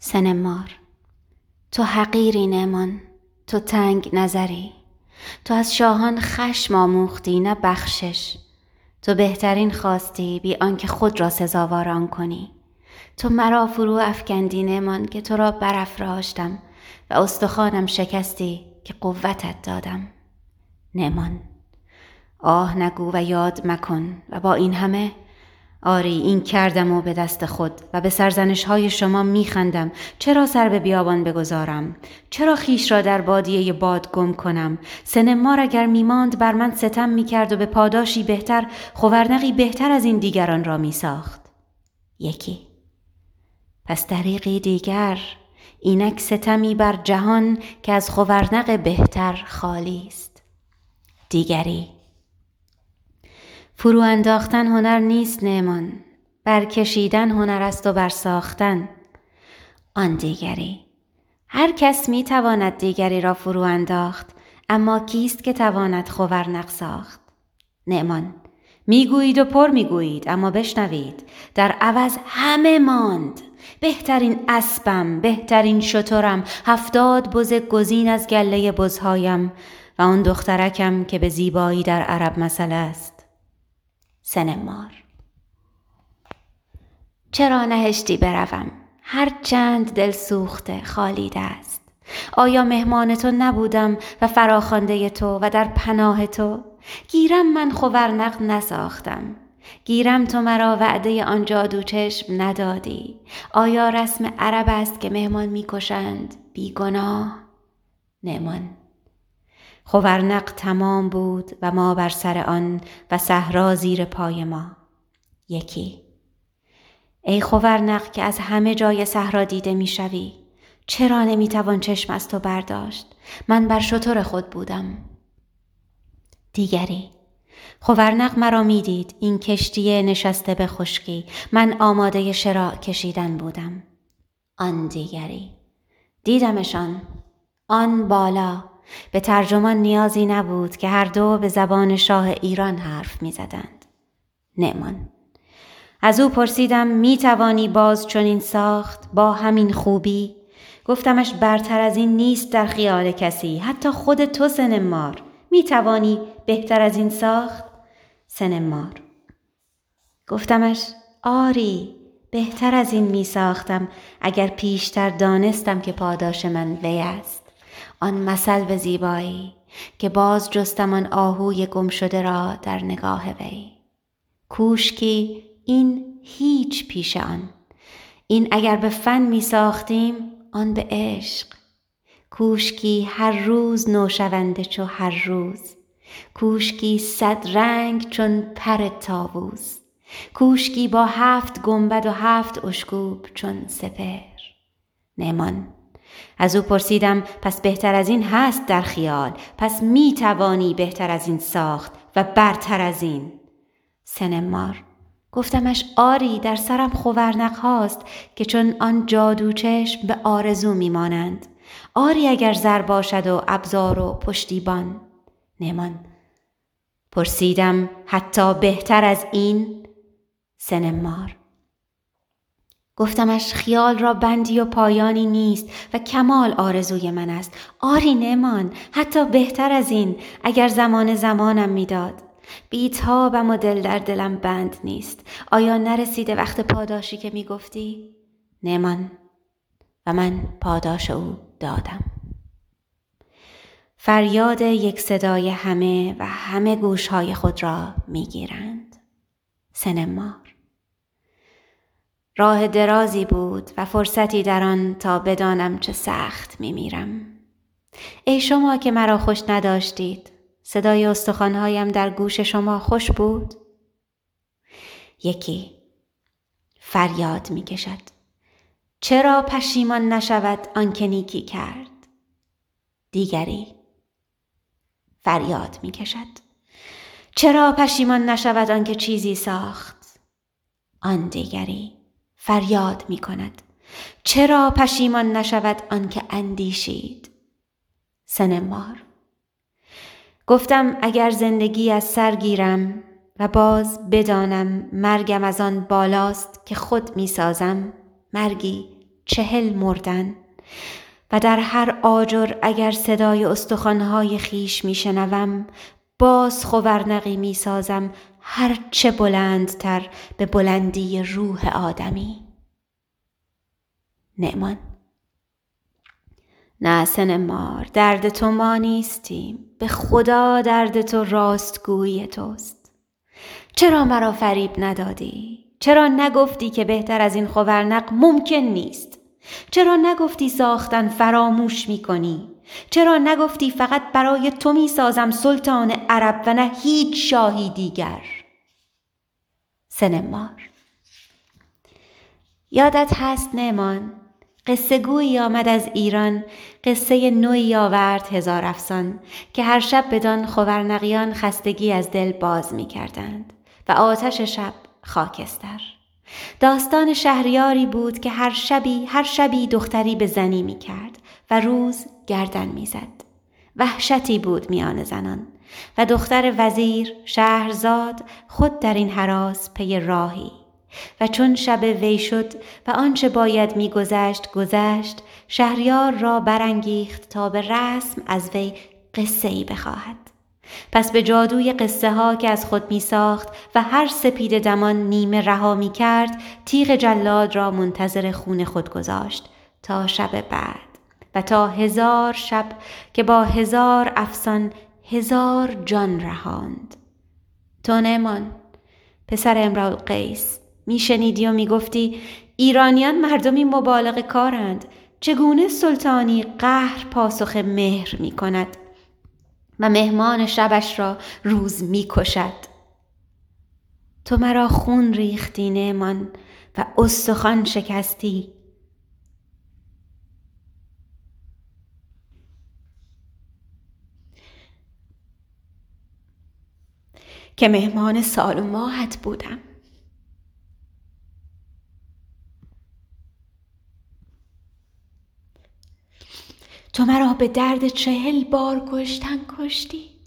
سنمار، تو حقیری نمان، تو تنگ نظری، تو از شاهان خشم آموختی نه بخشش، تو بهترین خواستی بی آنکه خود را سزاواران کنی، تو مرا فرو افکندی نمان که تو را برافراشتم و استخوانم شکستی که قوتت دادم. نمان، آه نگو و یاد مکن و با این همه، آری این کردم و به دست خود و به سرزنش های شما میخندم. چرا سر به بیابان بگذارم؟ چرا خیش را در بادیه باد گم کنم؟ سنمار اگر میماند بر من ستم میکرد و به پاداشی بهتر خوردنی بهتر از این دیگران را میساخت. یکی پس طریقی دیگر، اینک ستمی بر جهان که از خوردنی بهتر خالی است. دیگری، فرو انداختن هنر نیست نمان، برکشیدن هنر است و برساختن. آن دیگری، هر کس می تواند دیگری را فرو انداخت، اما کیست که تواند خورنق ساخت؟ نمان، میگویید و پر میگویید، اما بشنوید، در عوض همه ماند. بهترین اسبم، بهترین شترم، 70 بز گزین از گله بزهایم و آن دخترکم که به زیبایی در عرب مسئله است. سنمار، چرا نهشتی بروم؟ هر چند دل سوخته خالیده است. آیا مهمان تو نبودم و فراخوانده تو و در پناه تو؟ گیرم من خورنق نساختم، گیرم تو مرا وعده آن جادو چشم ندادی. آیا رسم عرب است که مهمان میکشند بی گناه؟ نمان، خورنق تمام بود و ما بر سر آن و صحرا زیر پای ما. یکی، ای خورنق که از همه جای صحرا دیده می شوی، چرا نمی توان چشم از تو برداشت؟ من بر شتر خود بودم. دیگری، خورنق مرا می دید، این کشتی نشسته به خشکی، من آماده شراع کشیدن بودم. آن دیگری، دیدمشان آن بالا، به ترجمان نیازی نبود که هر دو به زبان شاه ایران حرف می زدند. نعمان، از او پرسیدم می توانی باز چنین ساخت با همین خوبی؟ گفتمش برتر از این نیست در خیال کسی، حتی خود تو سنمار می توانی بهتر از این ساخت؟ سنمار، گفتمش آری بهتر از این می ساختم اگر پیشتر دانستم که پاداش من وی است. آن مثل به زیبایی که باز جستم آن آهوی گم شده را در نگاه وی. کوشکی این هیچ پیش آن، این اگر به فن می ساختیم آن به عشق. کوشکی هر روز نوشونده چو هر روز، کوشکی 100 رنگ چون پر طاووس، کوشکی با 7 گنبد و 7 اشکوب چون سپر. نمان، از او پرسیدم پس بهتر از این هست در خیال، پس می توانی بهتر از این ساخت و برتر از این؟ سنمار، گفتمش آری در سرم خورنق هاست که چون آن جادو چشم به آرزو می مانند. آری اگر زر باشد و ابزار و پشتیبان. نمان، پرسیدم حتی بهتر از این؟ سنمار، گفتمش خیال را بندی و پایانی نیست و کمال آرزوی من است. آری نمان، حتی بهتر از این اگر زمان زمانم میداد. بیتابم و دل در دلم بند نیست. آیا نرسیده وقت پاداشی که میگفتی؟ نمان، و من پاداش او دادم. فریاد یک صدای همه و همه گوشهای خود را میگیرند. سنمار، راه درازی بود و فرصتی در آن تا بدانم چه سخت میمیرم. ای شما که مرا خوش نداشتید، صدای استخوانهایم در گوش شما خوش بود؟ یکی فریاد میکشد چرا پشیمان نشود آن که نیکی کرد؟ دیگری فریاد میکشد چرا پشیمان نشود آن که چیزی ساخت؟ آن دیگری فریاد می کند چرا پشیمان نشود آن که اندیشید؟ سنمار، گفتم اگر زندگی از سر گیرم و باز بدانم مرگم از آن بالاست که خود می سازم، مرگی 40 مردن و در هر آجر اگر صدای استخوان‌های خیش میشنوم باز خوبرنقی میسازم هر چه بلندتر به بلندی روح آدمی. نعمان. نه سنمار، درد تو ما نیستیم، به خدا درد تو راستگویی توست. چرا مرا فریب ندادی؟ چرا نگفتی که بهتر از این خوبرنق ممکن نیست؟ چرا نگفتی ساختن فراموش میکنی؟ چرا نگفتی فقط برای تو میسازم سلطان عرب و نه هیچ شاهی دیگر؟ سنمار. یادت هست نعمان، قصه گویی آمد از ایران، قصه نوعی آورد هزار افسان، که هر شب بدان خوبرنقیان خستگی از دل باز می کردند و آتش شب خاکستر. داستان شهریاری بود که هر شبی دختری به زنی می کرد و روز گردن می زد. وحشتی بود میان زنان و دختر وزیر شهرزاد خود در این هراس پی راهی. و چون شب وی شد و آنچه باید می‌گذشت، شهریار را برانگیخت تا به رسم از وی قصه‌ای بخواهد. پس به جادوی قصه ها که از خود می ساخت و هر سپید دمان نیمه رها می کرد، تیغ جلاد را منتظر خون خود گذاشت تا شب بعد و تا 1000 شب که با 1000 افسان 1000 جان رهاند. تو نعمان، پسر امرالقیس، میشنیدی و میگفتی ایرانیان مردمی مبالغ کارند، چگونه سلطانی قهر پاسخ مهر میکند و مهمان شبش را روز میکشد. تو مرا خون ریختی نعمان و استخوان شکستی. که مهمان سال و ماهت بودم. تو مرا به درد 40 بار کشتن کشتی.